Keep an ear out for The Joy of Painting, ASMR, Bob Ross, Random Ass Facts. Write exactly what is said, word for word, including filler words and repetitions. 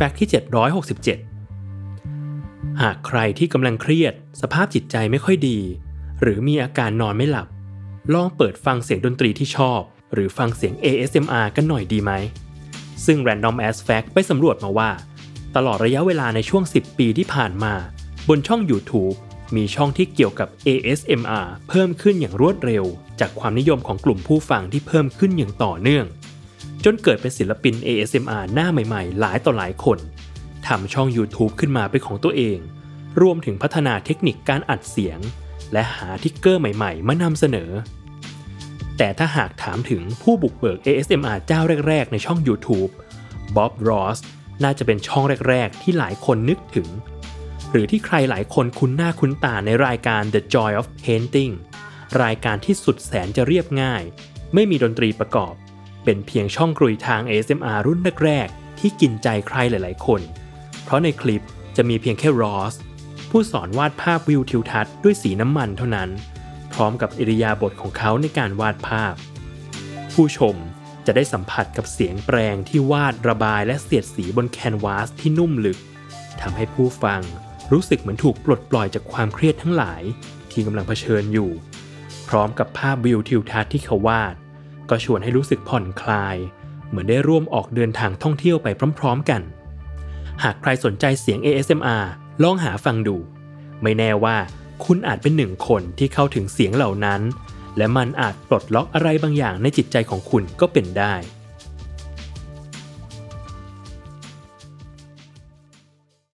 แฟกต์ที่เจ็ดร้อยหกสิบเจ็ดหากใครที่กำลังเครียดสภาพจิตใจไม่ค่อยดีหรือมีอาการนอนไม่หลับลองเปิดฟังเสียงดนตรีที่ชอบหรือฟังเสียง เอ เอส เอ็ม อาร์ กันหน่อยดีไหมซึ่ง Random Ass Facts ไปสำรวจมาว่าตลอดระยะเวลาในช่วงสิบปีที่ผ่านมาบนช่อง YouTube มีช่องที่เกี่ยวกับ เอ เอส เอ็ม อาร์ เพิ่มขึ้นอย่างรวดเร็วจากความนิยมของกลุ่มผู้ฟังที่เพิ่มขึ้นอย่างต่อเนื่องจนเกิดเป็นศิลปิน เอ เอส เอ็ม อาร์ หน้าใหม่ๆหลายต่อหลายคนทำช่อง YouTube ขึ้นมาเป็นของตัวเองรวมถึงพัฒนาเทคนิคการอัดเสียงและหาทิกเกอร์ใหม่ๆมานำเสนอแต่ถ้าหากถามถึงผู้บุกเบิก เอ เอส เอ็ม อาร์ เจ้าแรกๆในช่อง YouTube Bob Ross น่าจะเป็นช่องแรกๆที่หลายคนนึกถึงหรือที่ใครหลายคนคุ้นหน้าคุ้นตาในรายการ The Joy of Painting รายการที่สุดแสนจะเรียบง่ายไม่มีดนตรีประกอบเป็นเพียงช่องกลุยทาง เอ เอส เอ็ม อาร์ รุ่นแรกๆที่กินใจใครหลายๆคนเพราะในคลิปจะมีเพียงแค่ Ross ผู้สอนวาดภาพวิวทิวทัศน์ด้วยสีน้ำมันเท่านั้นพร้อมกับอิริยาบถของเขาในการวาดภาพผู้ชมจะได้สัมผัสกับเสียงแปรงที่วาดระบายและเสียดสีบนแคนวาสที่นุ่มลึกทำให้ผู้ฟังรู้สึกเหมือนถูกปลดปล่อยจากความเครียดทั้งหลายที่กำลังเผชิญอยู่พร้อมกับภาพวิวทิวทัศน์ที่เขาวาดก็ชวนให้รู้สึกผ่อนคลายเหมือนได้ร่วมออกเดินทางท่องเที่ยวไปพร้อมๆกันหากใครสนใจเสียง เอ เอส เอ็ม อาร์ ลองหาฟังดูไม่แน่ว่าคุณอาจเป็นหนึ่งคนที่เข้าถึงเสียงเหล่านั้นและมันอาจปลดล็อกอะไรบางอย่างในจิตใจของคุณก็เป็นได้